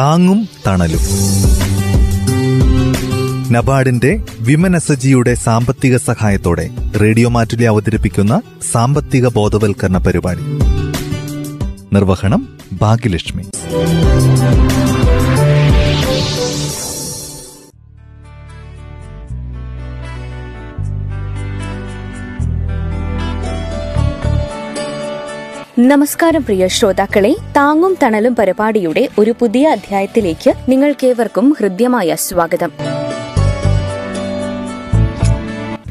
താങ്ങും തണലും. നബാർഡിന്റെ വിമൻ എസ്ജിയുടെ സാമ്പത്തിക സഹായത്തോടെ റേഡിയോ മാറ്റുലി അവതരിപ്പിക്കുന്ന സാമ്പത്തിക ബോധവൽക്കരണ പരിപാടി. നിർവഹണം ഭാഗ്യലക്ഷ്മി. നമസ്കാരം പ്രിയ ശ്രോതാക്കളെ. താങ്ങും തണലും പരിപാടിയുടെ ഒരു പുതിയ അധ്യായത്തിലേക്ക് നിങ്ങൾക്കേവർക്കും ഹൃദ്യമായ സ്വാഗതം.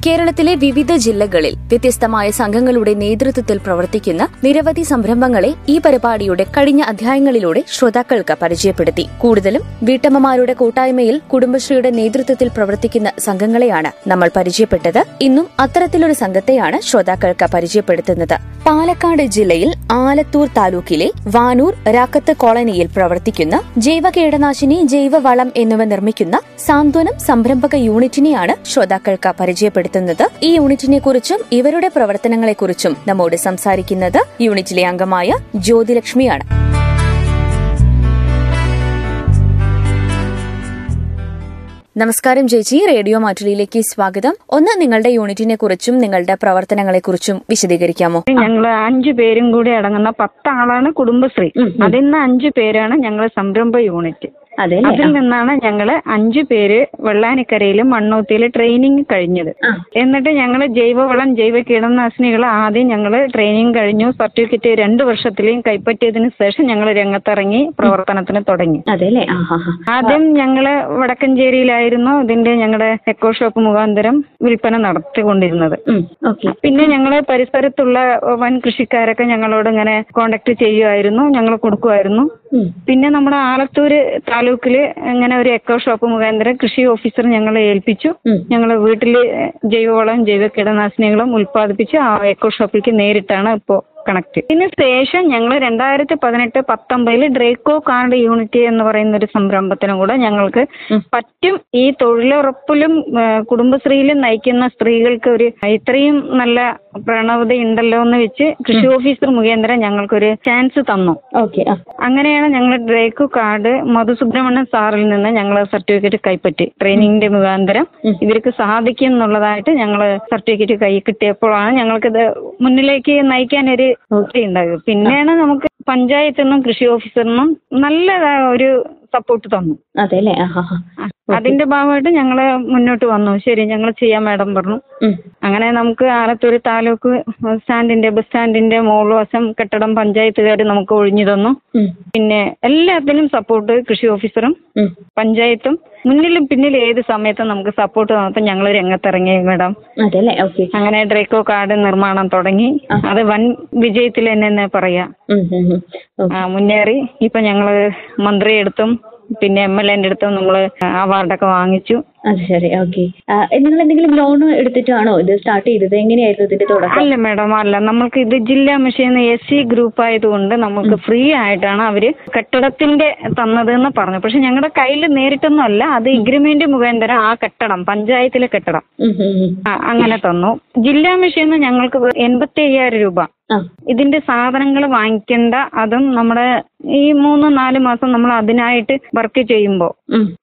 കേരളത്തിലെ വിവിധ ജില്ലകളിൽ വ്യത്യസ്തമായ സംഘങ്ങളുടെ നേതൃത്വത്തിൽ പ്രവർത്തിക്കുന്ന നിരവധി സംരംഭങ്ങളെ ഈ പരിപാടിയുടെ കഴിഞ്ഞ അധ്യായങ്ങളിലൂടെ ശ്രോതാക്കൾക്ക് പരിചയപ്പെടുത്തി. കൂടുതലും വീട്ടമ്മമാരുടെ കൂട്ടായ്മയിൽ കുടുംബശ്രീയുടെ നേതൃത്വത്തിൽ പ്രവർത്തിക്കുന്ന സംഘങ്ങളെയാണ് നമ്മൾ പരിചയപ്പെട്ടത്. ഇന്നും അത്തരത്തിലൊരു സംഘത്തെയാണ് ശ്രോതാക്കൾക്ക് പരിചയപ്പെടുത്തുന്നത്. പാലക്കാട് ജില്ലയിൽ ആലത്തൂർ താലൂക്കിലെ വാനൂർ രാക്കത്ത് കോളനിയിൽ പ്രവർത്തിക്കുന്ന ജൈവ കീടനാശിനി, ജൈവവളം എന്നിവ നിർമ്മിക്കുന്ന സാന്ത്വനം സംരംഭക യൂണിറ്റിനെയാണ് ശ്രോതാക്കൾക്ക് പരിചയപ്പെടുത്തുന്നത്. ഈ യൂണിറ്റിനെ കുറിച്ചും ഇവരുടെ പ്രവർത്തനങ്ങളെക്കുറിച്ചും നമ്മോട് സംസാരിക്കുന്നത് യൂണിറ്റിലെ അംഗമായ ജ്യോതിലക്ഷ്മിയാണ്. നമസ്കാരം ചേച്ചി, റേഡിയോ മാറ്റുലിയിലേക്ക് സ്വാഗതം. ഒന്ന്, നിങ്ങളുടെ യൂണിറ്റിനെ കുറിച്ചും നിങ്ങളുടെ പ്രവർത്തനങ്ങളെക്കുറിച്ചും വിശദീകരിക്കാമോ? ഞങ്ങൾ 5 പേരും കൂടി അടങ്ങുന്ന 10 ആളാണ് കുടുംബശ്രീ. അതിൽ നിന്ന് 5 പേരാണ് ഞങ്ങൾ സംരംഭ യൂണിറ്റ്. അതിൽ നിന്നാണ് ഞങ്ങള് 5 പേര് വെള്ളാനിക്കരയിലും മണ്ണൂത്തിയിലും ട്രെയിനിങ് കഴിഞ്ഞത്. എന്നിട്ട് ഞങ്ങള് ജൈവവളം, ജൈവ കീടനാശിനികൾ ആദ്യം ഞങ്ങള് ട്രെയിനിങ് കഴിഞ്ഞു. സർട്ടിഫിക്കറ്റ് 2 വർഷത്തിലേയും കൈപ്പറ്റിയതിനു ശേഷം ഞങ്ങൾ രംഗത്തിറങ്ങി പ്രവർത്തനത്തിന് തുടങ്ങി. ആദ്യം ഞങ്ങള് വടക്കഞ്ചേരിയിലായിരുന്നു ഇതിന്റെ ഞങ്ങളുടെ എക്കോ ഷോപ്പ് മുഖാന്തരം വിൽപ്പന നടത്തിക്കൊണ്ടിരുന്നത്. പിന്നെ ഞങ്ങള് പരിസരത്തുള്ള വൻ കൃഷിക്കാരൊക്കെ ഞങ്ങളോട് ഇങ്ങനെ കോണ്ടാക്ട് ചെയ്യുമായിരുന്നു, ഞങ്ങൾ കൊടുക്കുമായിരുന്നു. പിന്നെ നമ്മുടെ ആലത്തൂര് താലൂക്കില് ഇങ്ങനെ ഒരു എക്കോ ഷോപ്പ് മുഖാന്തരം കൃഷി ഓഫീസർ ഞങ്ങളെ ഏൽപ്പിച്ചു. ഞങ്ങൾ വീട്ടില് ജൈവവളം, ജൈവ കീടനാശിനികളും ഉൽപ്പാദിപ്പിച്ച് ആ എക്കോ ഷോപ്പിലേക്ക് നേരിട്ടാണ് ഇപ്പോ കണക്ട്. ഇതിനുശേഷം ഞങ്ങൾ 2018-19 ഡ്രേക്കോ കാർഡ് യൂണിറ്റി എന്ന് പറയുന്ന ഒരു സംരംഭത്തിനും കൂടെ ഞങ്ങൾക്ക് പറ്റും. ഈ തൊഴിലുറപ്പിലും കുടുംബശ്രീയിലും നയിക്കുന്ന സ്ത്രീകൾക്ക് ഒരു ഇത്രയും നല്ല പ്രണവത ഉണ്ടല്ലോ എന്ന് വെച്ച് കൃഷി ഓഫീസർ മുഖേന്ദ്രം ഞങ്ങൾക്കൊരു ചാൻസ് തന്നു. അങ്ങനെയാണ് ഞങ്ങൾ ഡ്രേക്കോ കാർഡ് മധുസുബ്രഹ്മണ്യൻ സാറിൽ നിന്ന് ഞങ്ങൾ സർട്ടിഫിക്കറ്റ് കൈപ്പറ്റി. ട്രെയിനിങ്ങിന്റെ മുഖാന്തരം ഇവർക്ക് സാധിക്കും എന്നുള്ളതായിട്ട് ഞങ്ങൾ സർട്ടിഫിക്കറ്റ് കൈ കിട്ടിയപ്പോഴാണ് ഞങ്ങൾക്കിത് മുന്നിലേക്ക് നയിക്കാനൊരു ഉണ്ടാകും. പിന്നെയാണ് നമുക്ക് പഞ്ചായത്തിൽ നിന്നും കൃഷി ഓഫീസറിൽ നിന്നും നല്ല ഒരു സപ്പോർട്ട് തന്നു. അതിന്റെ ഭാഗമായിട്ട് ഞങ്ങള് മുന്നോട്ട് വന്നു. ശരി, ഞങ്ങൾ ചെയ്യാം മാഡം പറഞ്ഞു. അങ്ങനെ നമുക്ക് ആലത്തൂർ താലൂക്ക് സ്റ്റാൻഡിന്റെ ബസ് സ്റ്റാൻഡിന്റെ മോൾവശം കെട്ടിടം പഞ്ചായത്തുകാർ നമുക്ക് ഒഴിഞ്ഞു തന്നു. പിന്നെ എല്ലാത്തിനും സപ്പോർട്ട് കൃഷി ഓഫീസറും പഞ്ചായത്തും മുന്നിലും പിന്നിലും ഏത് സമയത്തും നമുക്ക് സപ്പോർട്ട് തന്നപ്പോൾ ഞങ്ങൾ രംഗത്തിറങ്ങി മാഡം. അങ്ങനെ ഡ്രേക്കോ കാർഡ് നിർമ്മാണം തുടങ്ങി. അത് വൻ വിജയത്തിൽ തന്നെ പറയാം. മുന്നേറി ഇപ്പൊ ഞങ്ങള് മന്ത്രിയെടുത്തും പിന്നെ MLA അടുത്തും നമ്മള് അവാർഡൊക്കെ വാങ്ങിച്ചു. അത് ശരി, ഓക്കെ. നിങ്ങൾ എന്തെങ്കിലും ലോൺ എടുത്തിട്ടാണോ ഇത് സ്റ്റാർട്ട് ചെയ്തത്? എങ്ങനെയായിരുന്നു ഇതിന്റെ തുടക്കം? അല്ല മാഡം, അല്ല, നമ്മൾക്ക് ഇത് ജില്ലാ മിഷൻ SC ഗ്രൂപ്പ് ആയതുകൊണ്ട് നമുക്ക് ഫ്രീ ആയിട്ടാണ് അവര് കെട്ടിടത്തിന്റെ തന്നത് എന്ന് പറഞ്ഞു. പക്ഷെ ഞങ്ങളുടെ കയ്യിൽ നേരിട്ടൊന്നും അല്ല, അത് എഗ്രിമെന്റ് മുഖേന്തരം ആ കെട്ടിടം പഞ്ചായത്തിലെ കെട്ടിടം അങ്ങനെ തന്നു. ജില്ലാ മിഷന് ഞങ്ങൾക്ക് 85,000 രൂപ ഇതിന്റെ സാധനങ്ങൾ വാങ്ങിക്കേണ്ട. അതും നമ്മുടെ ഈ 3-4 മാസം നമ്മൾ അതിനായിട്ട് വർക്ക് ചെയ്യുമ്പോൾ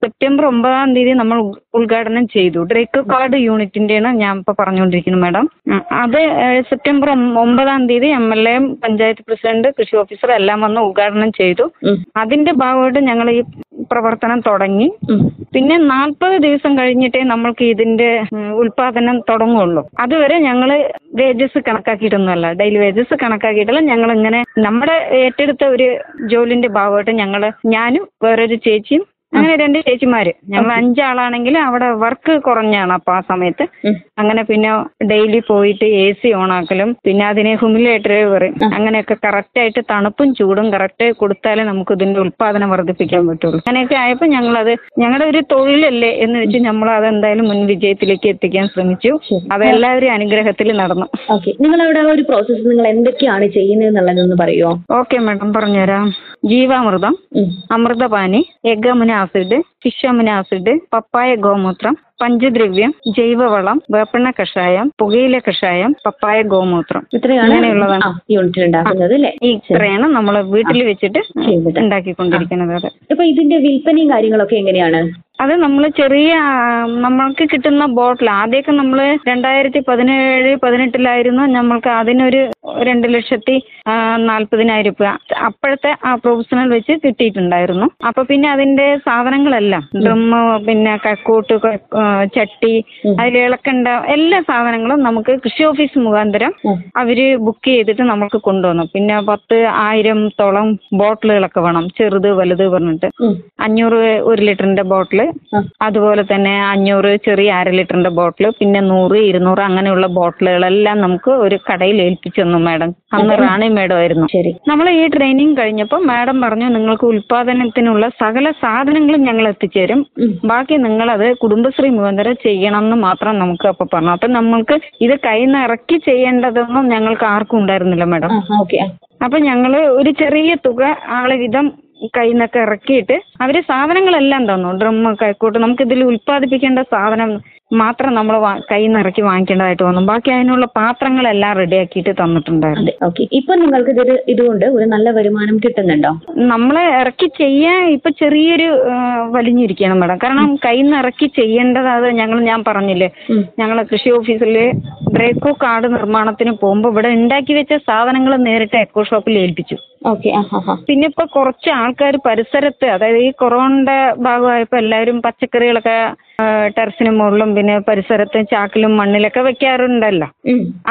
സെപ്റ്റംബർ 9 നമ്മൾ ഉദ്ഘാടനം ചെയ്തു. ഡ്രേക്കോ കാർഡ് യൂണിറ്റിന്റെയാണ് ഞാൻ ഇപ്പൊ പറഞ്ഞുകൊണ്ടിരിക്കുന്നത് മാഡം. അത് സെപ്റ്റംബർ 9 MLA, പഞ്ചായത്ത് പ്രസിഡന്റ്, കൃഷി ഓഫീസർ എല്ലാം വന്ന് ഉദ്ഘാടനം ചെയ്തു. അതിന്റെ ഭാഗമായിട്ട് ഞങ്ങൾ ഈ പ്രവർത്തനം തുടങ്ങി. പിന്നെ 40 ദിവസം കഴിഞ്ഞിട്ടേ നമ്മൾക്ക് ഇതിന്റെ ഉൽപാദനം തുടങ്ങുള്ളൂ. അതുവരെ ഞങ്ങൾ വേജസ് കണക്കാക്കിയിട്ടൊന്നുമല്ല, ഡെയിലി വേജസ് കണക്കാക്കിയിട്ടല്ല. ഞങ്ങൾ ഇങ്ങനെ നമ്മുടെ ഏറ്റെടുത്ത ഒരു ജോലിന്റെ ഭാഗമായിട്ട് ഞങ്ങൾ, ഞാനും വേറൊരു ചേച്ചിയും അങ്ങനെ രണ്ട് ചേച്ചിമാര്. ഞങ്ങൾ 5 ആളാണെങ്കിൽ അവിടെ വർക്ക് കുറഞ്ഞാണ് അപ്പൊ ആ സമയത്ത്. അങ്ങനെ പിന്നെ ഡെയിലി പോയിട്ട് AC ഓണാക്കലും പിന്നെ അതിനെ ഹ്യൂമിലേറ്റർ പറയും. അങ്ങനെയൊക്കെ കറക്റ്റ് ആയിട്ട് തണുപ്പും ചൂടും കറക്റ്റ് കൊടുത്താലേ നമുക്ക് ഇതിന്റെ ഉൽപ്പാദനം വർദ്ധിപ്പിക്കാൻ പറ്റുള്ളൂ. അങ്ങനെയൊക്കെ ആയപ്പോൾ ഞങ്ങളത് ഞങ്ങളുടെ ഒരു തൊഴിലല്ലേ എന്ന് വെച്ച് നമ്മൾ അതെന്തായാലും മുൻ വിജയത്തിലേക്ക് എത്തിക്കാൻ ശ്രമിച്ചു. അതെല്ലാവരും അനുഗ്രഹത്തിൽ നടന്നു. നിങ്ങൾ അവിടെ ഒരു പ്രോസസ് നിങ്ങൾ എന്തൊക്കെയാണ് ചെയ്യുന്നത് പറയുമോ? ഓക്കെ മാഡം പറഞ്ഞുതരാം. ജീവാമൃതം, അമൃതപാനി, egg amino acid, fish amino acid, പപ്പായ ഗോമൂത്രം, പഞ്ചദ്രവ്യം, ജൈവവളം, വേപ്പെണ്ണ കഷായം, പുകയില കഷായം, പപ്പായ ഗോമൂത്രം, ഇത്രയാണുള്ളതാണ് ഇത്രയാണ് നമ്മൾ വീട്ടിൽ വെച്ചിട്ട് ഉണ്ടാക്കിക്കൊണ്ടിരിക്കുന്നത്. അപ്പൊ ഇതിന്റെ വിൽപ്പനയും കാര്യങ്ങളൊക്കെ എങ്ങനെയാണ്? അത് നമ്മൾ ചെറിയ നമ്മൾക്ക് കിട്ടുന്ന ബോട്ടിൽ ആദ്യമൊക്കെ നമ്മൾ 2017-18 നമ്മൾക്ക് അതിനൊരു 2,40,000 രൂപ അപ്പോഴത്തെ ആ പ്രൊഫഷണൽ വെച്ച് കിട്ടിയിട്ടുണ്ടായിരുന്നു. അപ്പൊ പിന്നെ അതിന്റെ സാധനങ്ങളെല്ലാം ഡ്രമ്മ്, പിന്നെ കക്കൂട്ട്, ചട്ടി, അതിലിളക്കേണ്ട എല്ലാ സാധനങ്ങളും നമുക്ക് കൃഷി ഓഫീസ് മുഖാന്തരം അവര് ബുക്ക് ചെയ്തിട്ട് നമുക്ക് കൊണ്ടുവന്നു. പിന്നെ 10,000-1,000 ബോട്ടിലുകളൊക്കെ വേണം, ചെറുത് വലുത് പറഞ്ഞിട്ട്. 500 1 ലിറ്ററിന്റെ ബോട്ടില്, അതുപോലെ തന്നെ 500 ചെറിയ 1/2 ലിറ്ററിന്റെ ബോട്ടില്, പിന്നെ 100 200 അങ്ങനെയുള്ള ബോട്ടിലുകളെല്ലാം നമുക്ക് ഒരു കടയിൽ ഏൽപ്പിച്ചു തന്നു മാഡം. അന്ന് റാണി മാഡം ആയിരുന്നു. നമ്മൾ ഈ ട്രെയിനിങ് കഴിഞ്ഞപ്പോൾ മാഡം പറഞ്ഞു നിങ്ങൾക്ക് ഉൽപാദനത്തിനുള്ള സകല സാധനങ്ങളും ഞങ്ങൾ എത്തിച്ചേരും, ബാക്കി നിങ്ങളത് കുടുംബശ്രീ മുഖാന്തരം ചെയ്യണം എന്ന് മാത്രം നമുക്ക് അപ്പൊ പറഞ്ഞു. അപ്പൊ നമ്മൾക്ക് ഇത് കയ്യിൽ നിന്ന് ഇറക്കി ചെയ്യേണ്ടതൊന്നും ഞങ്ങൾക്ക് ആർക്കും ഉണ്ടായിരുന്നില്ല മാഡം. അപ്പൊ ഞങ്ങള് ഒരു ചെറിയ തുക ആളെ വിധം കയ്യിൽ നിന്നൊക്കെ ഇറക്കിയിട്ട് അവര് സാധനങ്ങളെല്ലാം തന്നു. ഡ്രമ്മ്, കൈക്കോട്ട്, നമുക്ക് ഇതിൽ ഉൽപ്പാദിപ്പിക്കേണ്ട സാധനം മാത്രം നമ്മൾ കയ്യിൽ നിന്ന് ഇറക്കി വാങ്ങിക്കേണ്ടതായിട്ട് വന്നു. ബാക്കി അതിനുള്ള പാത്രങ്ങളെല്ലാം റെഡിയാക്കിയിട്ട് തന്നിട്ടുണ്ടായിരുന്നു. ഓക്കെ, ഇപ്പൊ നിങ്ങൾക്ക് ഇതുകൊണ്ട് ഒരു നല്ല വരുമാനം കിട്ടുന്നുണ്ടോ? നമ്മളെ ഇറക്കി ചെയ്യാൻ ഇപ്പൊ ചെറിയൊരു വലിഞ്ഞിരിക്കണം മാഡം. കാരണം കയ്യിൽ നിന്ന് ഇറക്കി ചെയ്യേണ്ടത് അത് ഞാൻ പറഞ്ഞില്ലേ, ഞങ്ങൾ കൃഷി ഓഫീസില് ബ്രേക്കോ കാർഡ് നിർമ്മാണത്തിന് പോകുമ്പോൾ ഇവിടെ ഉണ്ടാക്കി വെച്ച സാധനങ്ങൾ നേരിട്ട് എക്കോ ഷോപ്പിൽ ഏൽപ്പിച്ചു. പിന്നെ ഇപ്പൊ കുറച്ച് ആൾക്കാർ പരിസരത്ത്, അതായത് ഈ കൊറോണയുടെ ഭാഗമായപ്പോ എല്ലാവരും പച്ചക്കറികളൊക്കെ ടെറസിന് മുകളിലും പിന്നെ പരിസരത്ത് ചാക്കിലും മണ്ണിലൊക്കെ വെക്കാറുണ്ടല്ലോ.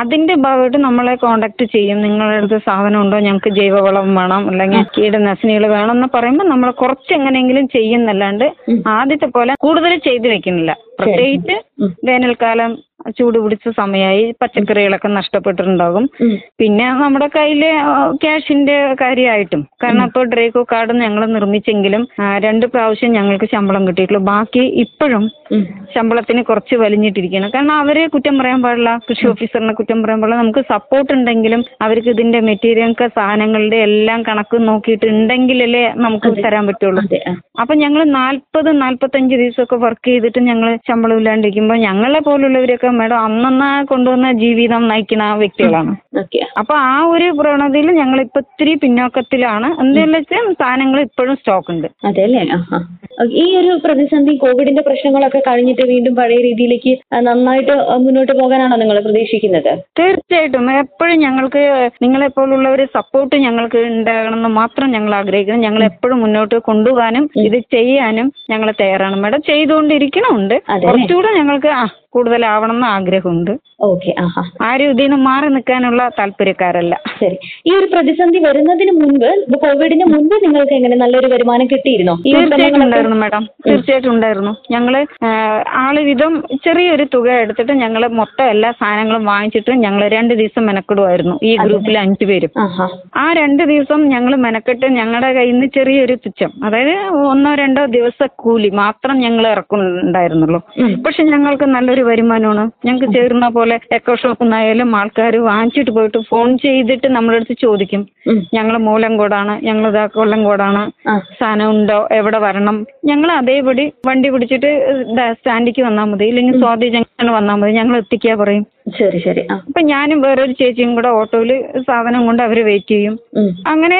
അതിന്റെ ഭാഗമായിട്ട് നമ്മളെ കോണ്ടാക്ട് ചെയ്യും. നിങ്ങളുടെ അടുത്ത് സാധനം ഉണ്ടോ, ഞങ്ങൾക്ക് ജൈവവളം വേണം അല്ലെങ്കിൽ കീടനാശിനികൾ വേണം എന്ന് പറയുമ്പോൾ നമ്മൾ കുറച്ച് എങ്ങനെയെങ്കിലും ചെയ്യുന്നല്ലാണ്ട് ആദ്യത്തെ പോലെ കൂടുതൽ ചെയ്തു വെക്കുന്നില്ല. പ്രത്യേകിച്ച് വേനൽക്കാലം ചൂട് പിടിച്ച സമയമായി പച്ചക്കറികളൊക്കെ നഷ്ടപ്പെട്ടിട്ടുണ്ടാകും. പിന്നെ നമ്മുടെ കയ്യില് ക്യാഷിന്റെ കാര്യമായിട്ടും, കാരണം ഇപ്പോൾ ഡ്രേക്കോ കാർഡ് ഞങ്ങൾ നിർമ്മിച്ചെങ്കിലും 2 പ്രാവശ്യം ഞങ്ങൾക്ക് ശമ്പളം കിട്ടിയിട്ടുള്ളൂ. ബാക്കി ഇപ്പോഴും ശമ്പളത്തിന് കുറച്ച് വലിഞ്ഞിട്ടിരിക്കുകയാണ്. കാരണം അവര് കുറ്റം പറയാൻ പാടില്ല, കൃഷി ഓഫീസറിനെ കുറ്റം പറയാൻ പാടില്ല. നമുക്ക് സപ്പോർട്ട് ഉണ്ടെങ്കിലും അവർക്ക് ഇതിന്റെ മെറ്റീരിയലൊക്കെ സാധനങ്ങളുടെ എല്ലാം കണക്ക് നോക്കിയിട്ട് ഉണ്ടെങ്കിലല്ലേ നമുക്ക് തരാൻ പറ്റുള്ളൂ. അപ്പൊ ഞങ്ങൾ 40-45 ദിവസമൊക്കെ വർക്ക് ചെയ്തിട്ട് ഞങ്ങൾ ശമ്പളം ഇല്ലാണ്ടിരിക്കുമ്പോൾ ഞങ്ങളെ പോലുള്ളവരൊക്കെ മാഡം അന്നന്ന് കൊണ്ടുവന്ന ജീവിതം നയിക്കുന്ന വ്യക്തികളാണ്. അപ്പൊ ആ ഒരു പ്രവണതയിൽ ഞങ്ങൾ ഇപ്പൊ ഇത്തിരി പിന്നോക്കത്തിലാണ്. എന്താണെന്ന് വെച്ചാൽ സാധനങ്ങൾ ഇപ്പോഴും സ്റ്റോക്ക് ഉണ്ട്. അതെ അല്ലേ? ഈ ഒരു പ്രതിസന്ധി കോവിഡിന്റെ പ്രശ്നങ്ങളൊക്കെ കഴിഞ്ഞിട്ട് വീണ്ടും പഴയ രീതിയിലേക്ക് നന്നായിട്ട് മുന്നോട്ട് പോകാനാണോ നിങ്ങൾ പ്രതീക്ഷിക്കുന്നത്? തീർച്ചയായിട്ടും. എപ്പോഴും ഞങ്ങൾക്ക് നിങ്ങളെ പോലുള്ള ഒരു സപ്പോർട്ട് ഞങ്ങൾക്ക് ഉണ്ടാകണമെന്ന് മാത്രം ഞങ്ങൾ ആഗ്രഹിക്കുന്നു. ഞങ്ങൾ എപ്പോഴും മുന്നോട്ട് കൊണ്ടുപോകാനും ഇത് ചെയ്യാനും ഞങ്ങൾ തയ്യാറാണ് മാഡം. ചെയ്തുകൊണ്ടിരിക്കണമുണ്ട്. കുറച്ചുകൂടെ ഞങ്ങൾക്ക് കൂടുതലാവണം എന്ന് ആഗ്രഹമുണ്ട്. ഓക്കെ, ആരും ഇതിൽ നിന്ന് മാറി നിൽക്കാനുള്ള താല്പര്യക്കാരല്ല. ശരി. ഈ ഒരു പ്രതിസന്ധി വരുന്നതിന് മുൻപ്, കോവിഡിന് മുൻപ് നിങ്ങൾക്ക് എങ്ങനെ നല്ലൊരു വരുമാനം കിട്ടിയിരുന്നോ? തീർച്ചയായിട്ടും ഉണ്ടായിരുന്നു മാഡം, തീർച്ചയായിട്ടും ഉണ്ടായിരുന്നു. ഞങ്ങള് ആളുവിധം ചെറിയൊരു തുക എടുത്തിട്ട് ഞങ്ങൾ മൊത്തം എല്ലാ സാധനങ്ങളും വാങ്ങിച്ചിട്ട് ഞങ്ങൾ 2 ദിവസം മെനക്കെടുമായിരുന്നു. ഈ ഗ്രൂപ്പിൽ 5 പേരും ആ 2 ദിവസം ഞങ്ങൾ മെനക്കെട്ട് ഞങ്ങളുടെ കയ്യിൽ നിന്ന് ചെറിയൊരു തുച്ഛം, അതായത് 1-2 ദിവസ കൂലി മാത്രം ഞങ്ങൾ ഇറക്കുന്നുണ്ടായിരുന്നുള്ളൂ. പക്ഷെ ഞങ്ങൾക്ക് നല്ലൊരു വരുമാനമാണ്. ഞങ്ങൾക്ക് ചേർന്ന പോലെ എക്കോ ഷോപ്പിൽ നിന്നായാലും ആൾക്കാർ വാങ്ങിച്ചിട്ട് പോയിട്ട് ഫോൺ ചെയ്തിട്ട് നമ്മുടെ അടുത്ത് ചോദിക്കും, ഞങ്ങൾ മൂലംകോടാണ്, ഞങ്ങൾ ഇതാ കൊല്ലംകോടാണ്, സാധനം ഉണ്ടോ, എവിടെ വരണം. ഞങ്ങൾ അതേപടി വണ്ടി പിടിച്ചിട്ട് സ്റ്റാൻഡിലേക്ക് വന്നാൽ മതി, ഇല്ലെങ്കിൽ സ്വാതി ജംഗ്ഷന് വന്നാൽ മതി, ഞങ്ങൾ എത്തിക്കുക പറയും. ശരി ശരി. അപ്പൊ ഞാനും വേറൊരു ചേച്ചിയും കൂടെ ഓട്ടോയില് സാധനം കൊണ്ട് അവര് വെയിറ്റ് ചെയ്യും. അങ്ങനെ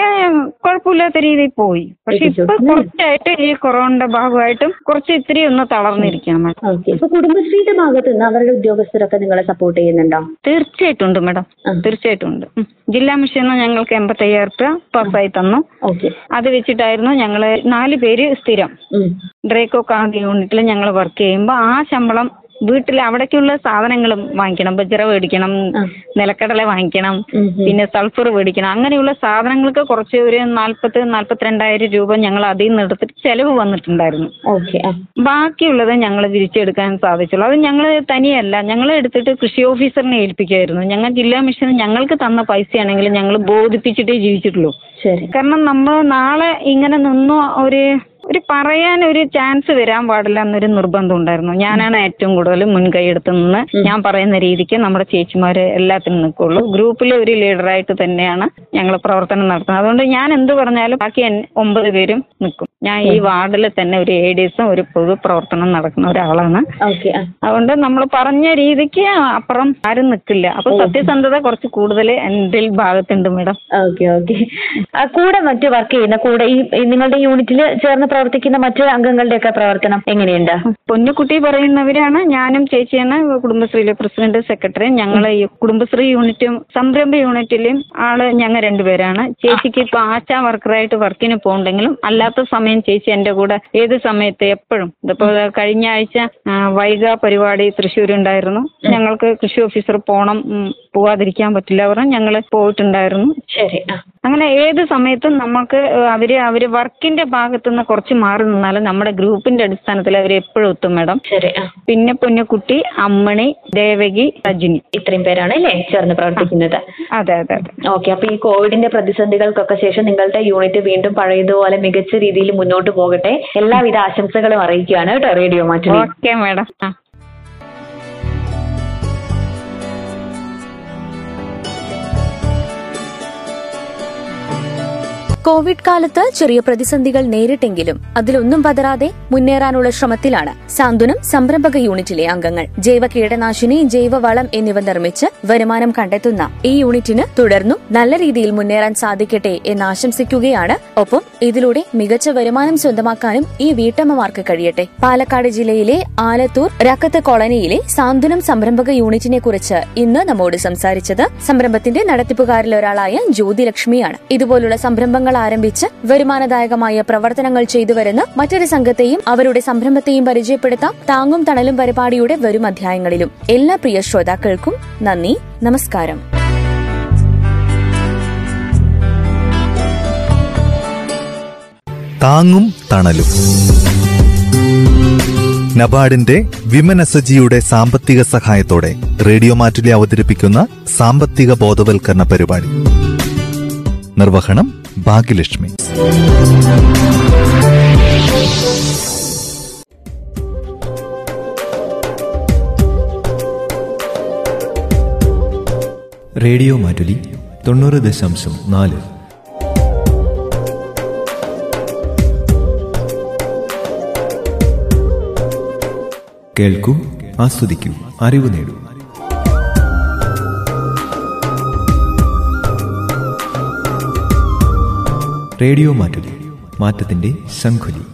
കുഴപ്പമില്ലാത്ത രീതിയിൽ പോയി. പക്ഷെ ഇപ്പൊ കുറച്ചായിട്ട് ഈ കൊറോണയുടെ ഭാഗമായിട്ടും കുറച്ച് ഇത്തിരി ഒന്ന് തളർന്നിരിക്കണം. കുടുംബശ്രീയുടെ ഭാഗത്ത് നിന്ന് അവരുടെ ഉദ്യോഗസ്ഥരൊക്കെ നിങ്ങളെ സപ്പോർട്ട് ചെയ്യുന്നുണ്ടോ? തീർച്ചയായിട്ടും ഉണ്ട് മാഡം, തീർച്ചയായിട്ടും ഉണ്ട്. ജില്ലാ മിഷന് ഞങ്ങൾക്ക് 85,000 രൂപ പാസ്സായി തന്നു. അത് വെച്ചിട്ടായിരുന്നു ഞങ്ങള് 4 പേര് സ്ഥിരം ഡ്രേക്കോ കാർഡ് യൂണിറ്റിൽ ഞങ്ങൾ വർക്ക് ചെയ്യുമ്പോൾ ആ ശമ്പളം വീട്ടിൽ അവിടേക്കുള്ള സാധനങ്ങളും വാങ്ങിക്കണം. ബജ്ര മേടിക്കണം, നിലക്കടല വാങ്ങിക്കണം, പിന്നെ സൾഫർ മേടിക്കണം. അങ്ങനെയുള്ള സാധനങ്ങൾക്ക് കുറച്ച് ഒരു 40,000-42,000 രൂപ ഞങ്ങൾ അതിൽ നിന്ന് എടുത്തിട്ട് ചെലവ് വന്നിട്ടുണ്ടായിരുന്നു. ബാക്കിയുള്ളത് ഞങ്ങൾ തിരിച്ചെടുക്കാൻ സാധിച്ചുള്ളൂ. അത് ഞങ്ങൾ തനിയല്ല, ഞങ്ങൾ എടുത്തിട്ട് കൃഷി ഓഫീസറിനെ ഏൽപ്പിക്കുമായിരുന്നു. ഞങ്ങൾ ജില്ലാ മിഷൻ ഞങ്ങൾക്ക് തന്ന പൈസയാണെങ്കിൽ ഞങ്ങൾ ബോധിപ്പിച്ചിട്ടേ ജീവിച്ചിട്ടുള്ളൂ. കാരണം നമ്മൾ നാളെ ഇങ്ങനെ നിന്നോ ഒരു പറയാൻ ഒരു ചാൻസ് വരാൻ പാടില്ല എന്നൊരു നിർബന്ധം ഉണ്ടായിരുന്നു. ഞാനാണ് ഏറ്റവും കൂടുതൽ മുൻകൈ എടുത്ത് നിന്ന് ഞാൻ പറയുന്ന രീതിക്ക് നമ്മുടെ ചേച്ചിമാര് എല്ലാത്തിനും നിൽക്കുള്ളൂ. ഗ്രൂപ്പിലെ ഒരു ലീഡറായിട്ട് തന്നെയാണ് ഞങ്ങൾ പ്രവർത്തനം നടത്തുന്നത്. അതുകൊണ്ട് ഞാൻ എന്ത് പറഞ്ഞാലും ബാക്കി 9 പേരും നിൽക്കും. ഞാൻ ഈ വാർഡിൽ തന്നെ ഒരു ADS ഒരു പൊതു പ്രവർത്തനം നടക്കുന്ന ഒരാളാണ്. അതുകൊണ്ട് നമ്മൾ പറഞ്ഞ രീതിക്ക് അപ്പുറം ആരും നിൽക്കില്ല. അപ്പൊ സത്യസന്ധത കുറച്ച് കൂടുതൽ എൻ്റെ ഭാഗത്തുണ്ട് മേഡം. Okay okay. കൂടെ മറ്റു വർക്ക് ചെയ്യുന്ന കൂടെ ഈ നിങ്ങളുടെ യൂണിറ്റിൽ ചേർന്ന് പ്രവർത്തിക്കുന്ന മറ്റു അംഗങ്ങളുടെയൊക്കെ പ്രവർത്തനം എങ്ങനെയുണ്ട്? പൊന്നുകുട്ടി പറയുന്നവരാണ്. ഞാനും ചേച്ചിയാണ് കുടുംബശ്രീയിലെ പ്രസിഡന്റ്, സെക്രട്ടറി. ഞങ്ങൾ ഈ കുടുംബശ്രീ യൂണിറ്റും സംരംഭ യൂണിറ്റിലെയും ആള് ഞങ്ങൾ 2 പേരാണ്. ചേച്ചിക്ക് ഇപ്പൊ ആശാ വർക്കറായിട്ട് വർക്കിന് പോകണ്ടെങ്കിലും അല്ലാത്ത സമയം ചേച്ചി എന്റെ കൂടെ ഏത് സമയത്ത് എപ്പോഴും. ഇതിപ്പോ കഴിഞ്ഞ ആഴ്ച വൈഗ പരിപാടി തൃശ്ശൂരുണ്ടായിരുന്നു. ഞങ്ങൾക്ക് കൃഷി ഓഫീസർ പോകണം, പോവാതിരിക്കാൻ പറ്റില്ല പറഞ്ഞ് ഞങ്ങൾ പോയിട്ടുണ്ടായിരുന്നു. ശരി. അങ്ങനെ ഏത് സമയത്തും നമുക്ക് അവര് വർക്കിന്റെ ഭാഗത്തുനിന്ന് കുറച്ച് മാറി നിന്നാലും നമ്മുടെ ഗ്രൂപ്പിന്റെ അടിസ്ഥാനത്തിൽ അവർ എപ്പോഴും എത്തും മേഡം. പിന്നെ പൊന്നുകുട്ടി, അമ്മണി, ദേവകി, രജനി, ഇത്രയും പേരാണ് അല്ലേ ചേർന്ന് പ്രവർത്തിക്കുന്നത്? അതെ അതെ അതെ. ഓക്കെ. അപ്പൊ ഈ കോവിഡിന്റെ പ്രതിസന്ധികൾക്കൊക്കെ ശേഷം നിങ്ങളുടെ യൂണിറ്റ് വീണ്ടും പഴയതുപോലെ മികച്ച രീതിയിൽ മുന്നോട്ട് പോകട്ടെ. എല്ലാവിധ ആശംസകളും അറിയിക്കുകയാണ് കേട്ടോ റേഡിയോ മാറ്റി. Okay madam. കോവിഡ് കാലത്ത് ചെറിയ പ്രതിസന്ധികൾ നേരിട്ടെങ്കിലും അതിലൊന്നും പതരാതെ മുന്നേറാനുള്ള ശ്രമത്തിലാണ് സാന്ത്വനം സംരംഭക യൂണിറ്റിലെ അംഗങ്ങൾ. ജൈവ കീടനാശിനി, ജൈവവളം എന്നിവ നിർമ്മിച്ച് വരുമാനം കണ്ടെത്തുന്ന ഈ യൂണിറ്റിന് തുടർന്നും നല്ല രീതിയിൽ മുന്നേറാൻ സാധിക്കട്ടെ എന്ന് ആശംസിക്കുകയാണ്. ഒപ്പം ഇതിലൂടെ മികച്ച വരുമാനം സ്വന്തമാക്കാനും ഈ വീട്ടമ്മമാർക്ക് കഴിയട്ടെ. പാലക്കാട് ജില്ലയിലെ ആലത്തൂർ രക്കത്ത് കോളനിയിലെ സാന്ത്വനം സംരംഭക യൂണിറ്റിനെ കുറിച്ച് ഇന്ന് നമ്മോട് സംസാരിച്ചത് സംരംഭത്തിന്റെ നടത്തിപ്പുകാരിലൊരാളായ ജ്യോതിലക്ഷ്മിയാണ്. ഇതുപോലുള്ള സംരംഭങ്ങൾ ആരംഭിച്ച് വരുമാനദായകമായ പ്രവർത്തനങ്ങൾ ചെയ്തുവരുന്ന മറ്റൊരു സംഘത്തെയും അവരുടെ സംരംഭത്തെയും പരിചയപ്പെടുത്താം താങ്ങും തണലും പരിപാടിയുടെ വരും അധ്യായങ്ങളിലും. എല്ലാ പ്രിയ ശ്രോതാക്കൾക്കും നന്ദി, നമസ്കാരം. താങ്ങും തണലും നബാർഡിന്റെ വിമനസജിയുടെ സാമ്പത്തിക സഹായത്തോടെ റേഡിയോ മാറ്റുലി അവതരിപ്പിക്കുന്ന സാമ്പത്തിക ബോധവൽക്കരണ പരിപാടി. നിർവഹണം ഭാഗ്യലക്ഷ്മി. റേഡിയോ മാറ്റുലി 90.4. കേൾക്കൂ, ആസ്വദിക്കൂ, അറിവ് നേടൂ. റേഡിയോ മാറ്റുലി, മാറ്റത്തിന്റെ ശംഖുലി.